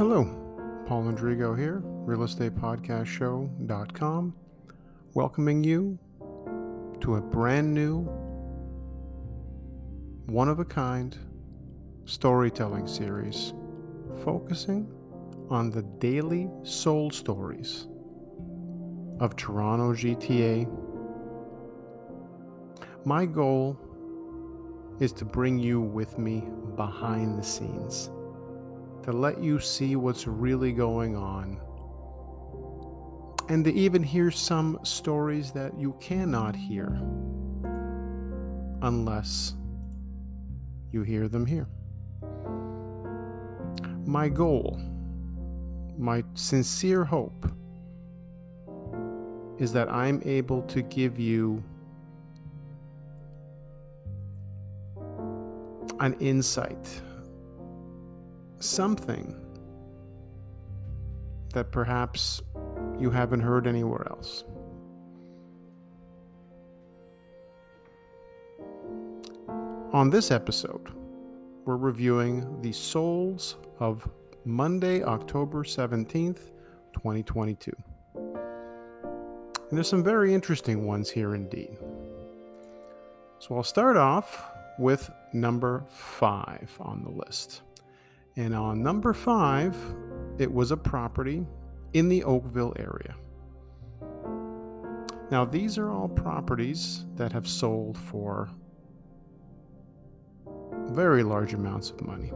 Hello, Paul Andrigo here, realestatepodcastshow.com, welcoming you to a brand new, one-of-a-kind storytelling series focusing on the daily soul stories of Toronto GTA. My goal is to bring you with me behind the scenes, to let you see what's really going on, and to even hear some stories that you cannot hear unless you hear them here. My goal, my sincere hope, is that I'm able to give you an insight, something that perhaps you haven't heard anywhere else. On this episode, we're reviewing the souls of Monday, October 17th, 2022. And there's some very interesting ones here indeed. So I'll start off with number 5 on the list. And on number 5, it was a property in the Oakville area. Now, these are all properties that have sold for very large amounts of money.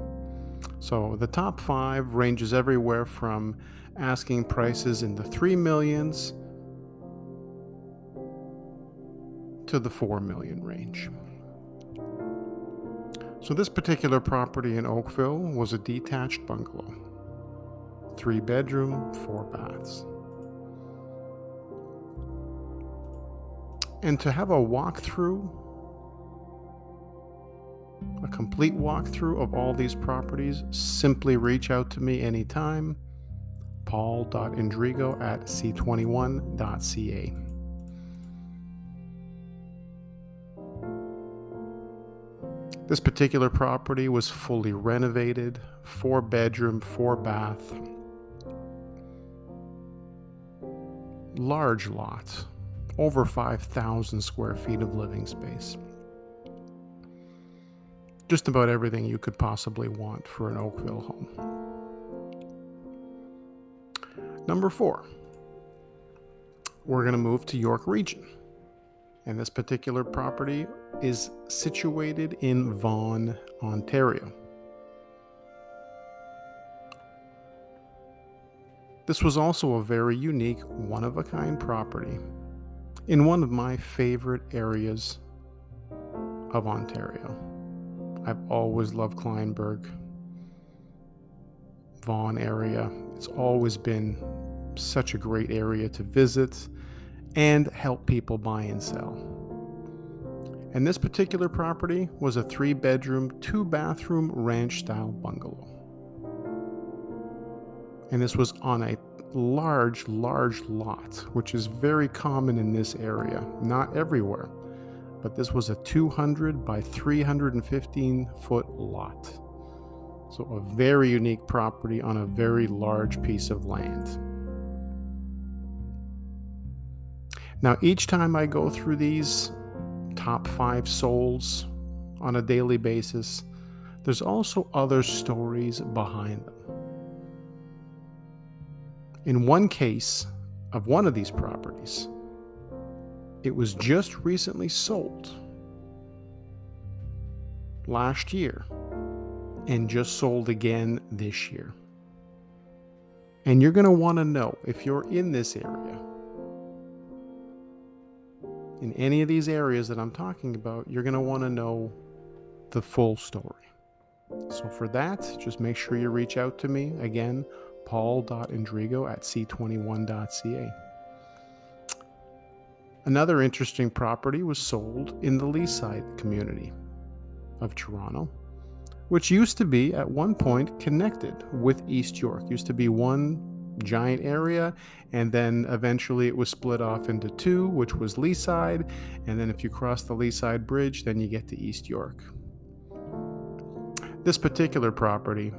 So the top 5 ranges everywhere from asking prices in the 3 million to the 4 million range. So this particular property in Oakville was a detached bungalow, 3-bedroom, 4 baths. And to have a walkthrough, a complete walkthrough of all these properties, simply reach out to me anytime, paul.andrigo@c21.ca. This particular property was fully renovated, 4-bedroom, 4-bath, large lot, over 5,000 square feet of living space. Just about everything you could possibly want for an Oakville home. Number 4, we're going to move to York Region. And this particular property is situated in Vaughan, Ontario. This was also a very unique, one-of-a-kind property in one of my favorite areas of Ontario. I've always loved Kleinburg, Vaughan area. It's always been such a great area to visit and help people buy and sell. And this particular property was a 3-bedroom, 2-bathroom ranch-style bungalow. And this was on a large, large lot, which is very common in this area, not everywhere, but this was a 200 by 315 foot lot. So a very unique property on a very large piece of land. Now, each time I go through these top 5 souls on a daily basis, there's also other stories behind them. In one case of one of these properties, it was just recently sold last year and just sold again this year. And you're going to want to know, if you're in this area, in any of these areas that I'm talking about, you're going to want to know the full story. So for that, just make sure you reach out to me. Again, paul.andrigo@c21.ca. Another interesting property was sold in the Leaside community of Toronto, which used to be at one point connected with East York. Used to be one giant area, and then eventually it was split off into 2, which was Leaside, and then if you cross the Leaside Bridge, then you get to East York. This particular property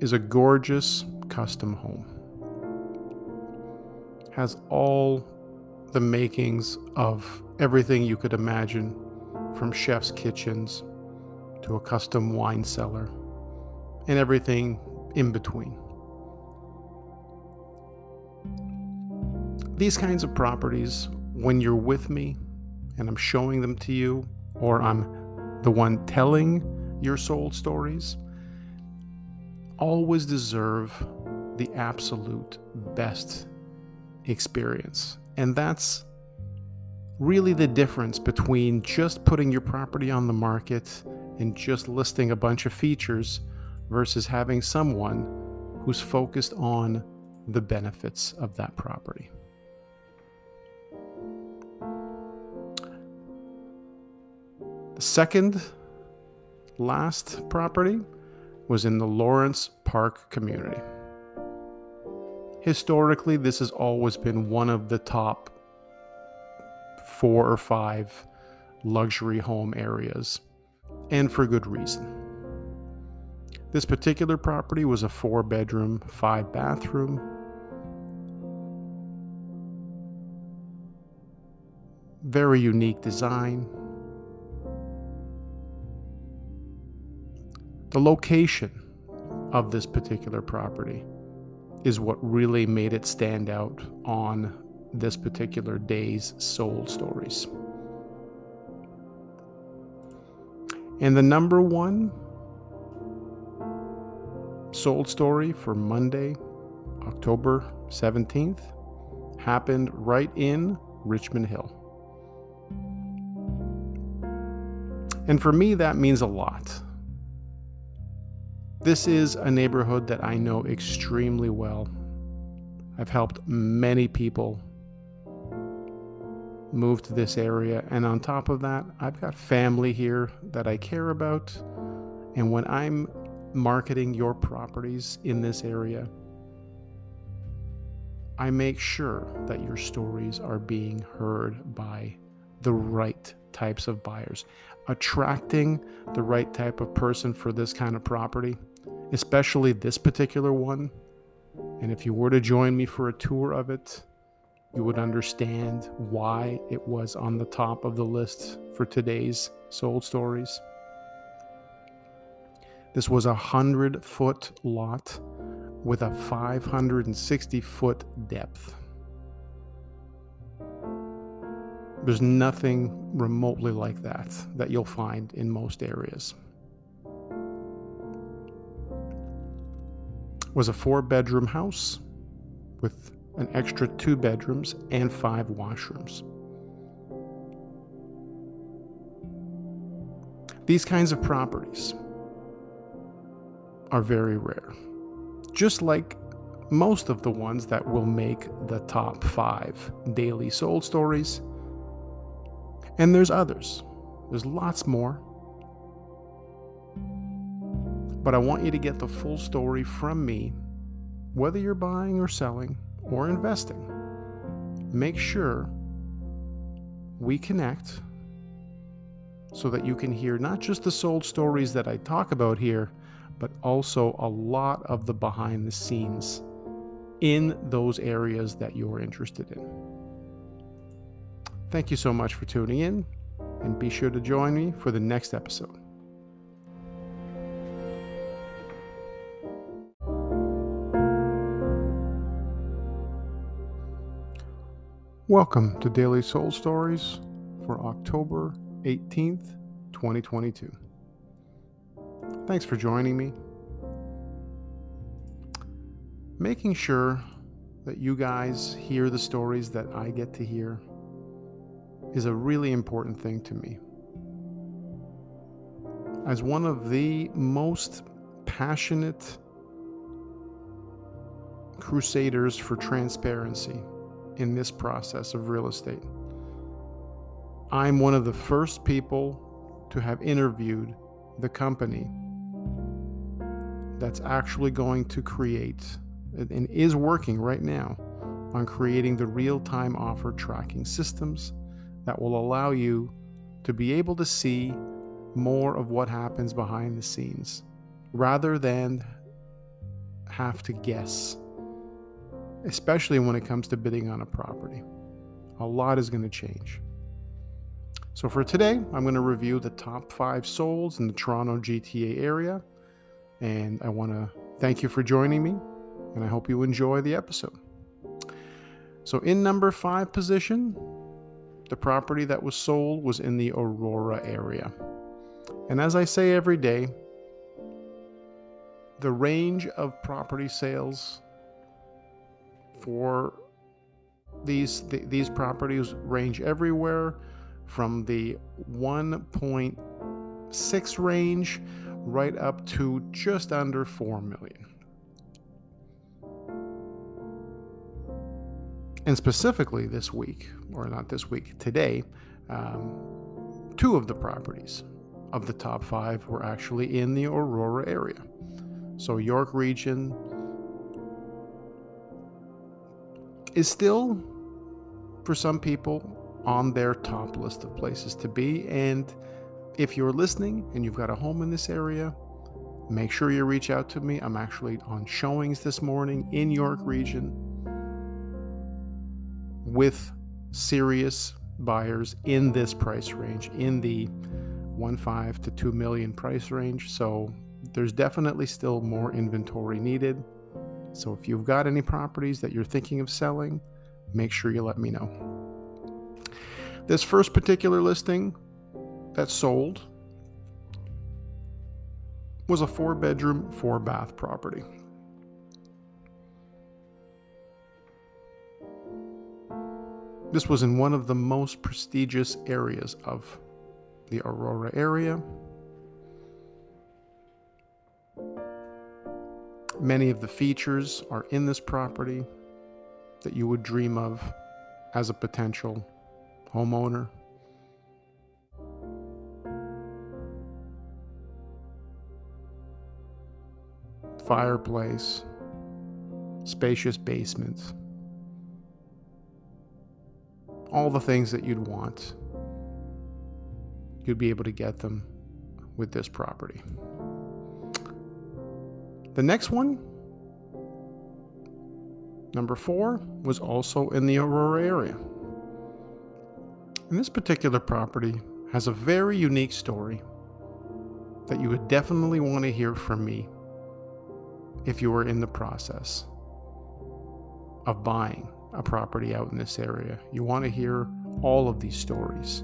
is a gorgeous custom home. Has all the makings of everything you could imagine, from chef's kitchens to a custom wine cellar and everything in between. These kinds of properties, when you're with me and I'm showing them to you, or I'm the one telling your soul stories, always deserve the absolute best experience. And that's really the difference between just putting your property on the market and just listing a bunch of features versus having someone who's focused on the benefits of that property. The second last property was in the Lawrence Park community. Historically, this has always been one of the top 4 or 5 luxury home areas, and for good reason. This particular property was a 4-bedroom, 5-bathroom, very unique design. The location of this particular property is what really made it stand out on this particular day's soul stories. And the number one soul story for Monday, October 17th, happened right in Richmond Hill. And for me, that means a lot. This is a neighborhood that I know extremely well. I've helped many people move to this area, and on top of that, I've got family here that I care about. And when I'm marketing your properties in this area, I make sure that your stories are being heard by the right types of buyers. Attracting the right type of person for this kind of property, especially this particular one. And if you were to join me for a tour of it, you would understand why it was on the top of the list for today's soul stories. This was a 100-foot lot with a 560-foot depth. There's nothing remotely like that you'll find in most areas. It was a 4-bedroom house with an extra 2 bedrooms and 5 washrooms. These kinds of properties are very rare, just like most of the ones that will make the top 5 daily soul stories. And there's others. There's lots more. But I want you to get the full story from me, whether you're buying or selling or investing. Make sure we connect so that you can hear not just the sold stories that I talk about here, but also a lot of the behind the scenes in those areas that you're interested in. Thank you so much for tuning in, and be sure to join me for the next episode. Welcome to Daily Soul Stories for October 18th, 2022. Thanks for joining me. Making sure that you guys hear the stories that I get to hear is a really important thing to me. As one of the most passionate crusaders for transparency in this process of real estate, I'm one of the first people to have interviewed the company that's actually going to create and is working right now on creating the real-time offer tracking systems that will allow you to be able to see more of what happens behind the scenes rather than have to guess, especially when it comes to bidding on a property. A lot is going to change. So for today, I'm going to review the top 5 solds in the Toronto GTA area. And I want to thank you for joining me, and I hope you enjoy the episode. So in number 5 position, the property that was sold was in the Aurora area. And as I say every day, the range of property sales for these properties range everywhere from the 1.6 range right up to just under 4 million. And specifically this week, or not this week, today, 2 of the properties of the top 5 were actually in the Aurora area. So York Region is still, for some people, on their top list of places to be. And if you're listening and you've got a home in this area, make sure you reach out to me. I'm actually on showings this morning in York Region with serious buyers in this price range, in the 1.5 to 2 million price range. So there's definitely still more inventory needed. So if you've got any properties that you're thinking of selling, make sure you let me know. This first particular listing that sold was a 4-bedroom, 4-bath property. This was in one of the most prestigious areas of the Aurora area. Many of the features are in this property that you would dream of as a potential homeowner. Fireplace, spacious basement, all the things that you'd want, you'd be able to get them with this property. The next one, number 4, was also in the Aurora area. And this particular property has a very unique story that you would definitely want to hear from me if you were in the process of buying a property out in this area. You want to hear all of these stories.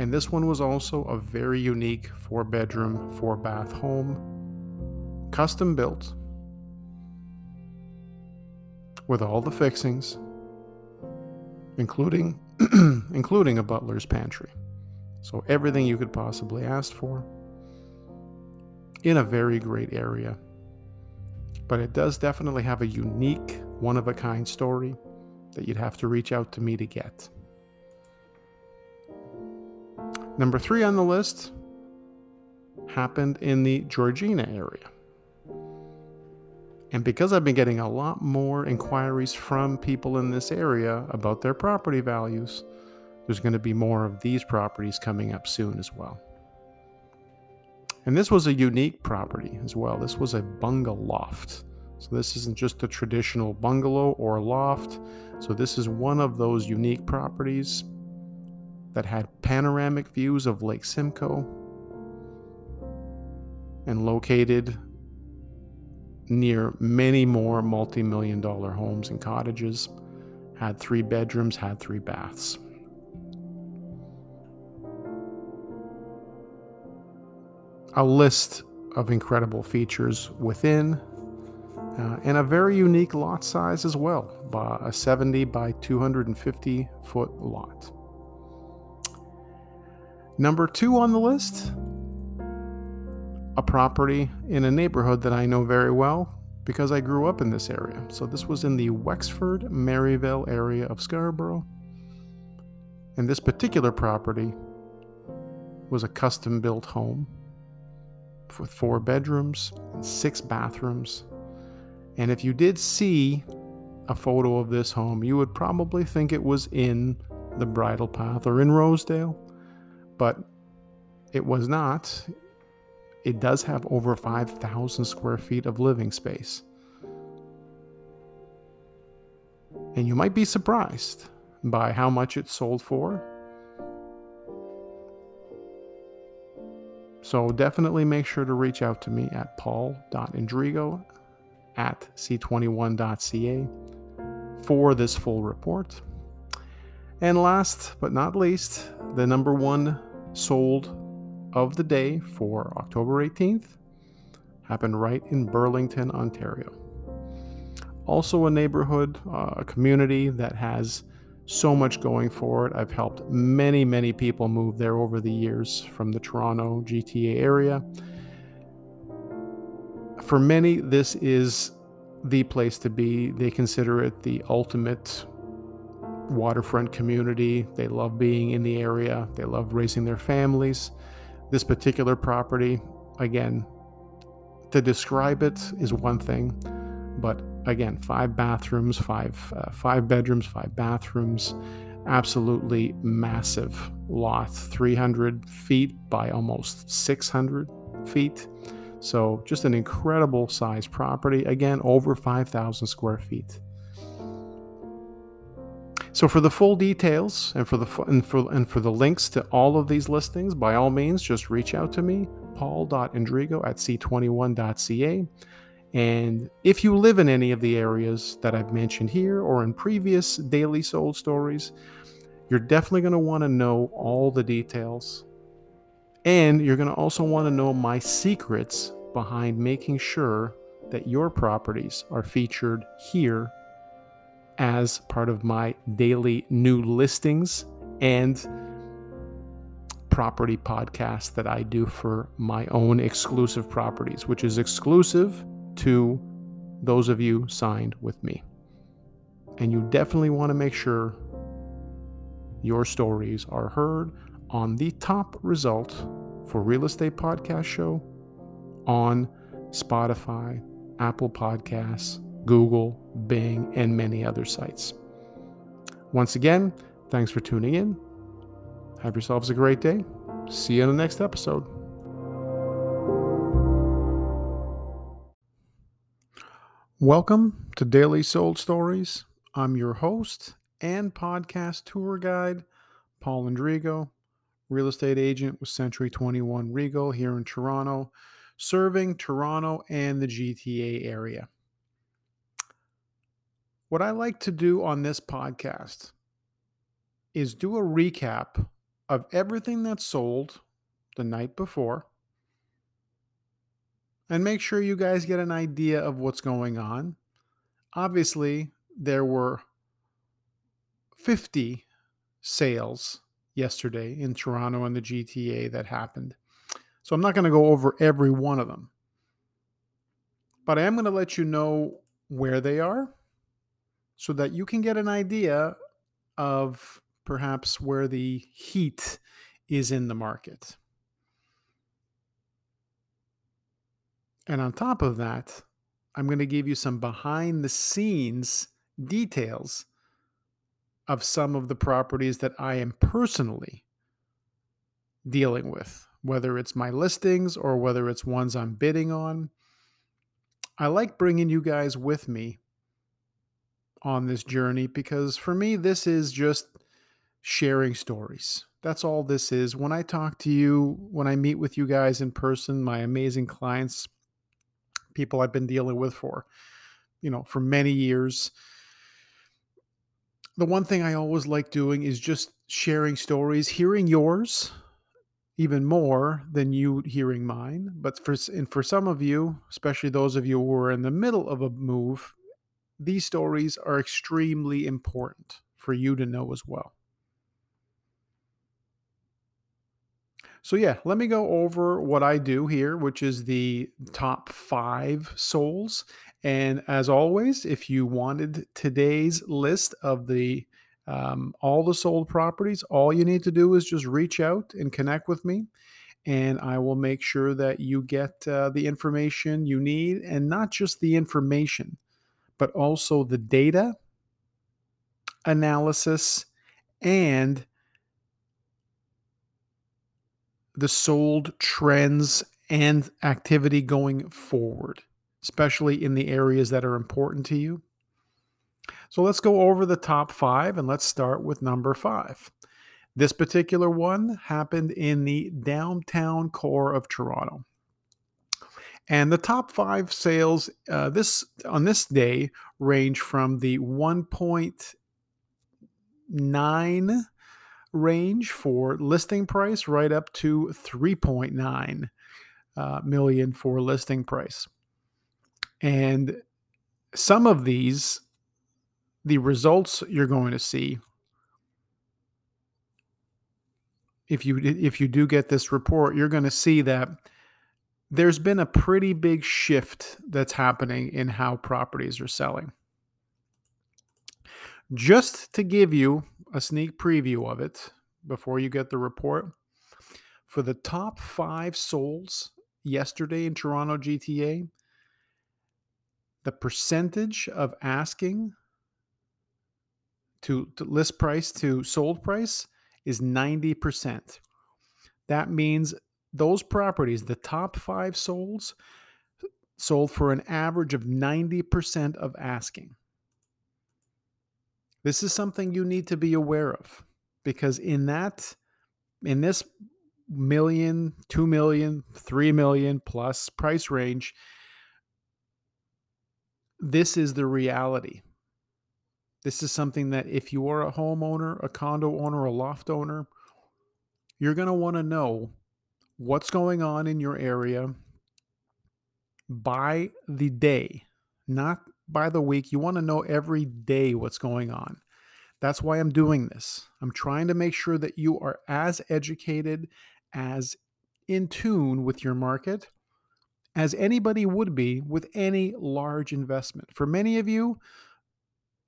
And this one was also a very unique 4-bedroom, 4-bath home, custom built, with all the fixings, including a butler's pantry. So everything you could possibly ask for in a very great area. But it does definitely have a unique, one-of-a-kind story that you'd have to reach out to me to get. Number 3 on the list happened in the Georgina area. And because I've been getting a lot more inquiries from people in this area about their property values, there's going to be more of these properties coming up soon as well. And this was a unique property as well. This was a bungalow loft. So this isn't just a traditional bungalow or loft. So this is one of those unique properties that had panoramic views of Lake Simcoe and located near many more multi-million dollar homes and cottages. Had 3 bedrooms, had 3 baths. A list of incredible features within, and a very unique lot size as well, by a 70 by 250 foot lot. Number 2 on the list, a property in a neighborhood that I know very well because I grew up in this area. So this was in the Wexford, Maryvale area of Scarborough. And this particular property was a custom built home with 4 bedrooms and 6 bathrooms. And if you did see a photo of this home, you would probably think it was in the Bridle Path or in Rosedale, but it was not. It does have over 5,000 square feet of living space. And you might be surprised by how much it sold for. So definitely make sure to reach out to me at paul.andrigo@c21.ca for this full report. And last but not least, the number one sold of the day for October 18th happened right in Burlington, Ontario. Also a neighborhood, a community that has so much going for it. I've helped many, many people move there over the years from the Toronto GTA area. For many, this is the place to be. They consider it the ultimate waterfront community. They love being in the area. They love raising their families. This particular property, again, to describe it is one thing, but again, five bedrooms, five bathrooms, absolutely massive lot, 300 feet by almost 600 feet. So just an incredible size property, again, over 5,000 square feet. So for the full details and for the links to all of these listings, by all means, just reach out to me, paul.andrigo@c21.ca. And if you live in any of the areas that I've mentioned here or in previous daily sold stories, you're definitely going to want to know all the details. And you're going to also want to know my secrets behind making sure that your properties are featured here as part of my daily new listings and property podcast that I do for my own exclusive properties, which is exclusive to those of you signed with me. And you definitely want to make sure your stories are heard on the top result for Real Estate Podcast Show on Spotify, Apple Podcasts, Google, Bing, and many other sites. Once again, thanks for tuning in. Have yourselves a great day. See you in the next episode. Welcome to Daily Sold Stories. I'm your host and podcast tour guide, Paul Andrigo, real estate agent with Century 21 Regal here in Toronto, serving Toronto and the GTA area. What I like to do on this podcast is do a recap of everything that sold the night before, and make sure you guys get an idea of what's going on. Obviously, there were 50 sales yesterday in Toronto and the GTA that happened. So I'm not going to go over every one of them. But I am going to let you know where they are so that you can get an idea of perhaps where the heat is in the market. And on top of that, I'm going to give you some behind-the-scenes details of some of the properties that I am personally dealing with, whether it's my listings or whether it's ones I'm bidding on. I like bringing you guys with me on this journey because for me, this is just sharing stories. That's all this is. When I talk to you, when I meet with you guys in person, my amazing clients, people I've been dealing with for many years. The one thing I always like doing is just sharing stories, hearing yours even more than you hearing mine. But for some of you, especially those of you who are in the middle of a move, these stories are extremely important for you to know as well. So yeah, let me go over what I do here, which is the top 5 solds. And as always, if you wanted today's list of the all the sold properties, all you need to do is just reach out and connect with me, and I will make sure that you get the information you need, and not just the information, but also the data analysis and the sold trends and activity going forward, especially in the areas that are important to you. So let's go over the top five, and let's start with number five. This particular one happened in the downtown core of Toronto. And the top five sales on this day range from the 1.9 range for listing price right up to 3.9 million for listing price. And some of these, the results you're going to see, if you do get this report, you're going to see that there's been a pretty big shift that's happening in how properties are selling. Just to give you a sneak preview of it before you get the report, for the top five solds yesterday in Toronto GTA, the percentage of asking to list price to sold price is 90%. That means those properties, the top five solds, sold for an average of 90% of asking. This is something you need to be aware of, because in this 1 million, 2 million, 3 million plus price range, this is the reality. This is something that if you are a homeowner, a condo owner, a loft owner, you're going to want to know what's going on in your area by the day, not by the week. You want to know every day what's going on. That's why I'm doing this. I'm trying to make sure that you are as educated, as in tune with your market as anybody would be with any large investment. For many of you,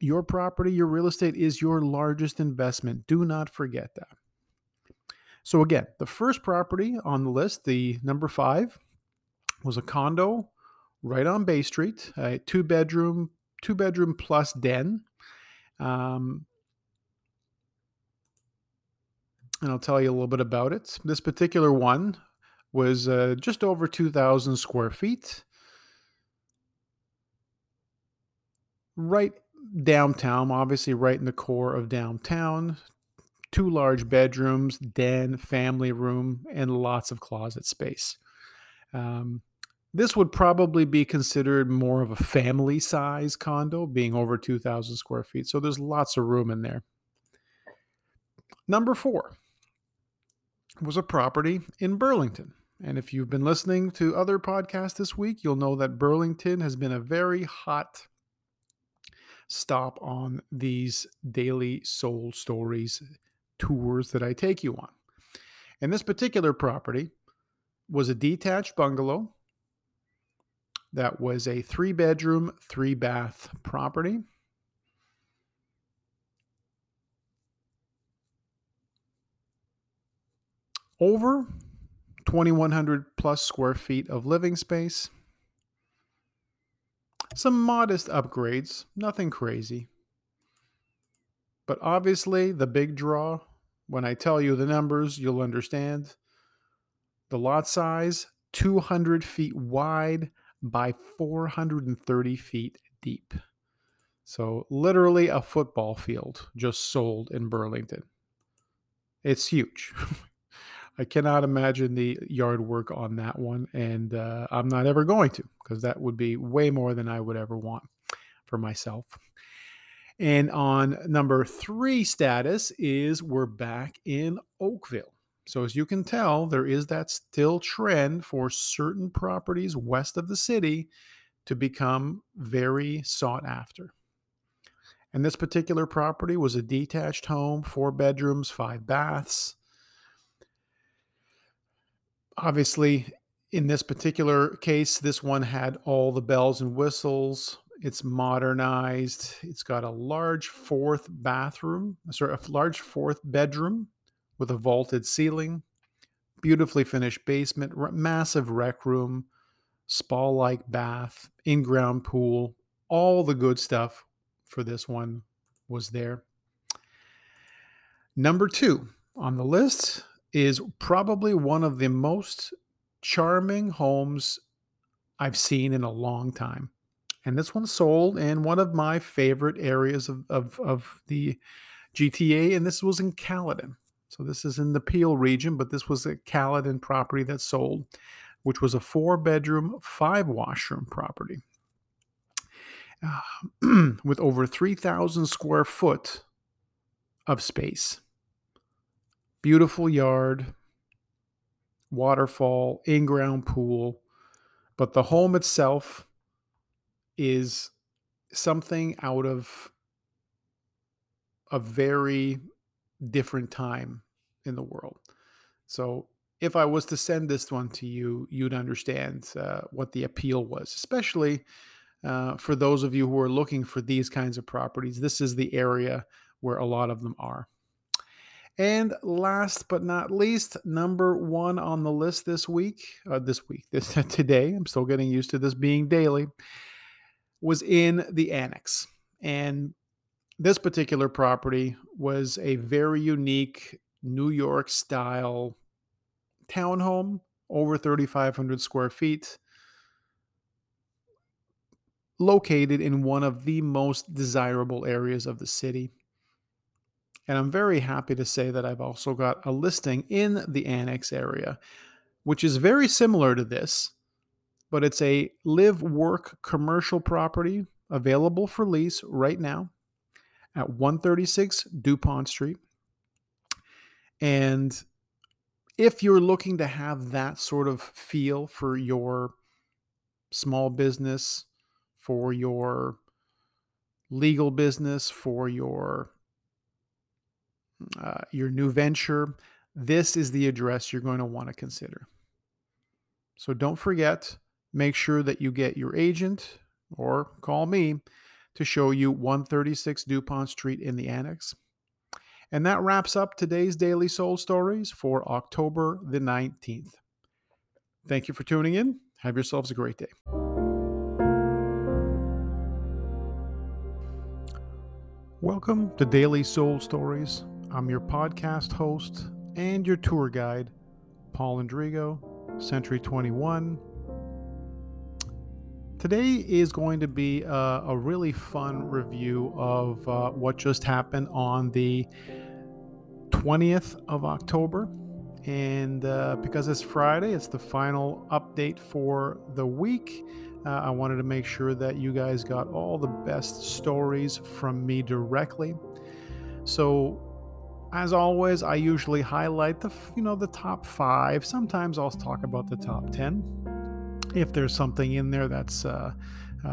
your property, your real estate is your largest investment. Do not forget that. So again, the first property on the list, the number five, was a condo right on Bay Street, a two-bedroom plus den. And I'll tell you a little bit about it. This particular one was just over 2,000 square feet, right downtown, obviously right in the core of downtown. Two large bedrooms, den, family room, and lots of closet space. This would probably be considered more of a family size condo, being over 2,000 square feet. So there's lots of room in there. Number four was a property in Burlington. And if you've been listening to other podcasts this week, you'll know that Burlington has been a very hot stop on these daily sold stories tours that I take you on. And this particular property was a detached bungalow that was a 3-bedroom, 3-bath property. Over 2,100 plus square feet of living space. Some modest upgrades, nothing crazy. But obviously, the big draw, when I tell you the numbers, you'll understand. The lot size, 200 feet wide by 430 feet deep. So literally a football field just sold in Burlington. It's huge. I cannot imagine the yard work on that one, and I'm not ever going to, because that would be way more than I would ever want for myself. And on number three status is we're back in Oakville. So as you can tell, there is that still trend for certain properties west of the city to become very sought after. And this particular property was a detached home, 4 bedrooms, 5 baths. Obviously, in this particular case, this one had all the bells and whistles. It's modernized. It's got a large fourth bedroom with a vaulted ceiling, beautifully finished basement, massive rec room, spa-like bath, in-ground pool. All the good stuff for this one was there. Number two on the list is probably one of the most charming homes I've seen in a long time. And this one sold in one of my favorite areas of the GTA, and this was in Caledon. So this is in the Peel region, but this was a Caledon property that sold, which was a 4-bedroom, 5-washroom property with over 3,000 square foot of space. Beautiful yard, waterfall, in-ground pool, but the home itself is something out of a very different time in the world. So if I was to send this one to you, you'd understand what the appeal was, especially for those of you who are looking for these kinds of properties. This is the area where a lot of them are. And last but not least, number one on the list today, I'm still getting used to this being daily, was in the Annex. And this particular property was a very unique New York style townhome, over 3,500 square feet, located in one of the most desirable areas of the city. And I'm very happy to say that I've also got a listing in the Annex area, which is very similar to this, but it's a live-work commercial property available for lease right now at 136 DuPont Street. And if you're looking to have that sort of feel for your small business, for your legal business, for your new venture, this is the address you're going to want to consider. So don't forget, make sure that you get your agent or call me to show you 136 DuPont Street in the Annex. And that wraps up today's Daily Soul Stories for October the 19th. Thank you for tuning in. Have yourselves a great day. Welcome to Daily Soul Stories. I'm your podcast host and your tour guide, Paul Andrigo, Century 21. Today is going to be a really fun review of what just happened on the 20th of October. And because it's Friday, it's the final update for the week. I wanted to make sure that you guys got all the best stories from me directly. So as always, I usually highlight the top 5. Sometimes I'll talk about the top 10. If there's something in there that's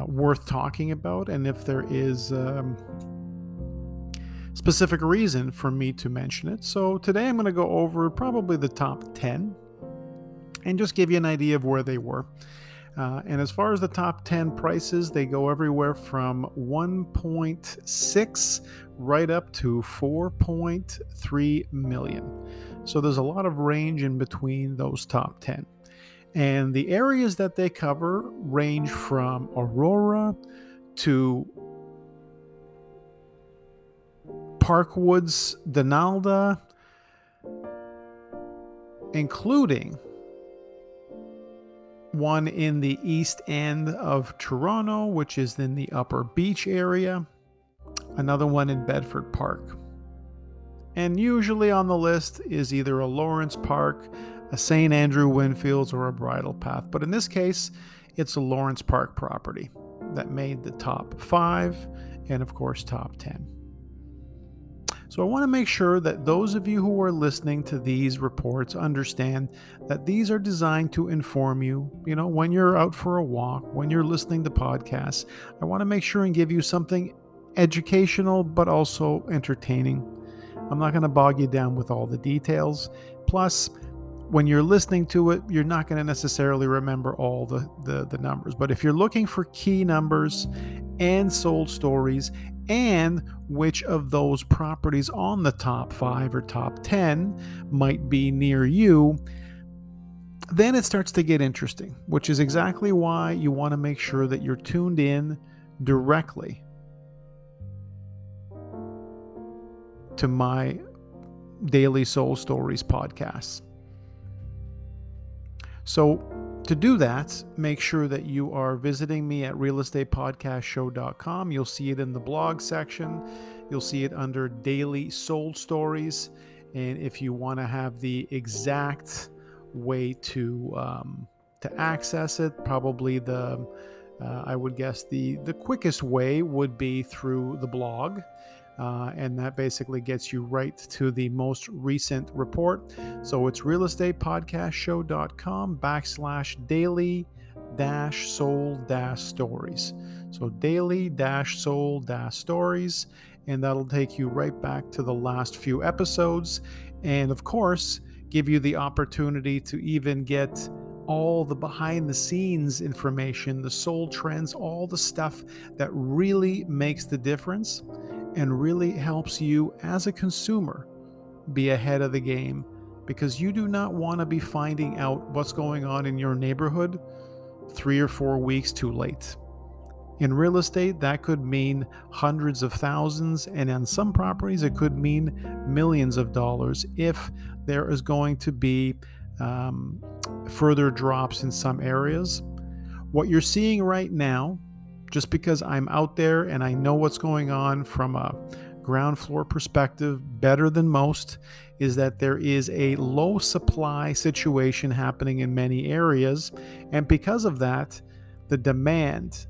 worth talking about, and if there is specific reason for me to mention it. So today I'm going to go over probably the top 10 and just give you an idea of where they were. And as far as the top 10 prices, they go everywhere from 1.6 right up to 4.3 million. So there's a lot of range in between those top 10. And the areas that they cover range from Aurora to Parkwoods, Donalda, including one in the east end of Toronto, which is in the Upper Beach area, another one in Bedford Park. And usually on the list is either a Lawrence Park, a St. Andrew Windfields, or a Bridle Path. But in this case, it's a Lawrence Park property that made the top 5 and, of course, top 10. So I want to make sure that those of you who are listening to these reports understand that these are designed to inform you. You know, when you're out for a walk, when you're listening to podcasts, I want to make sure and give you something educational but also entertaining. I'm not going to bog you down with all the details. Plus, when you're listening to it, you're not going to necessarily remember all the numbers. But if you're looking for key numbers and sold stories and which of those properties on the top 5 or top 10 might be near you, then it starts to get interesting, which is exactly why you want to make sure that you're tuned in directly to my Daily Soul Stories podcast. So to do that, make sure that you are visiting me at realestatepodcastshow.com. You'll see it in the blog section. You'll see it under Daily Soul Stories. And if you want to have the exact way to access it, probably I would guess the quickest way would be through the blog. And that basically gets you right to the most recent report. So it's realestatepodcastshow.com/daily-soul-stories. So daily-soul-stories, and that'll take you right back to the last few episodes. And of course, give you the opportunity to even get all the behind the scenes information, the soul trends, all the stuff that really makes the difference and really helps you as a consumer be ahead of the game, because you do not want to be finding out what's going on in your neighborhood 3 or 4 weeks too late. In real estate, that could mean hundreds of thousands, and on some properties, it could mean millions of dollars if there is going to be further drops in some areas. What you're seeing right now, just because I'm out there and I know what's going on from a ground floor perspective better than most, is that there is a low supply situation happening in many areas. And because of that, the demand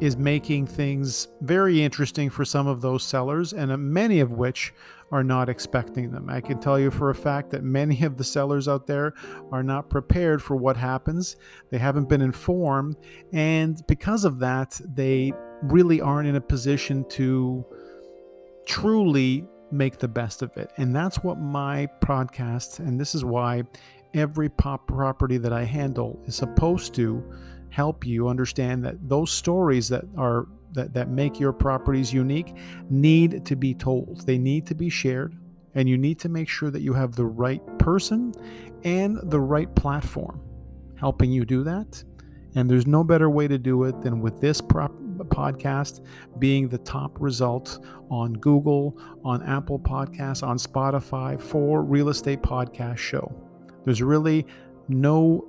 is making things very interesting for some of those sellers, and many of which are not expecting them. I can tell you for a fact that many of the sellers out there are not prepared for what happens. They haven't been informed, and because of that, they really aren't in a position to truly make the best of it. And that's what my podcast, and this is why every property that I handle is supposed to help you understand that those stories that make your properties unique need to be told. They need to be shared, and you need to make sure that you have the right person and the right platform helping you do that. And there's no better way to do it than with this podcast being the top result on Google, on Apple Podcasts, on Spotify for Real Estate Podcast Show. There's really no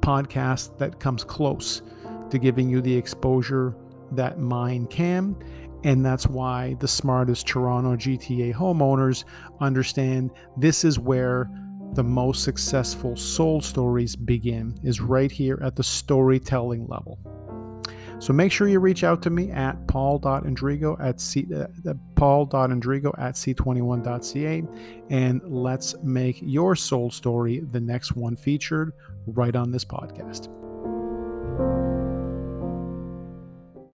podcast that comes close to giving you the exposure that mine can, and that's why the smartest Toronto GTA homeowners understand this is where the most successful soul stories begin, is right here at the storytelling level. So make sure you reach out to me at paul.andrigo@c21.ca, and let's make your soul story the next one featured right on this podcast.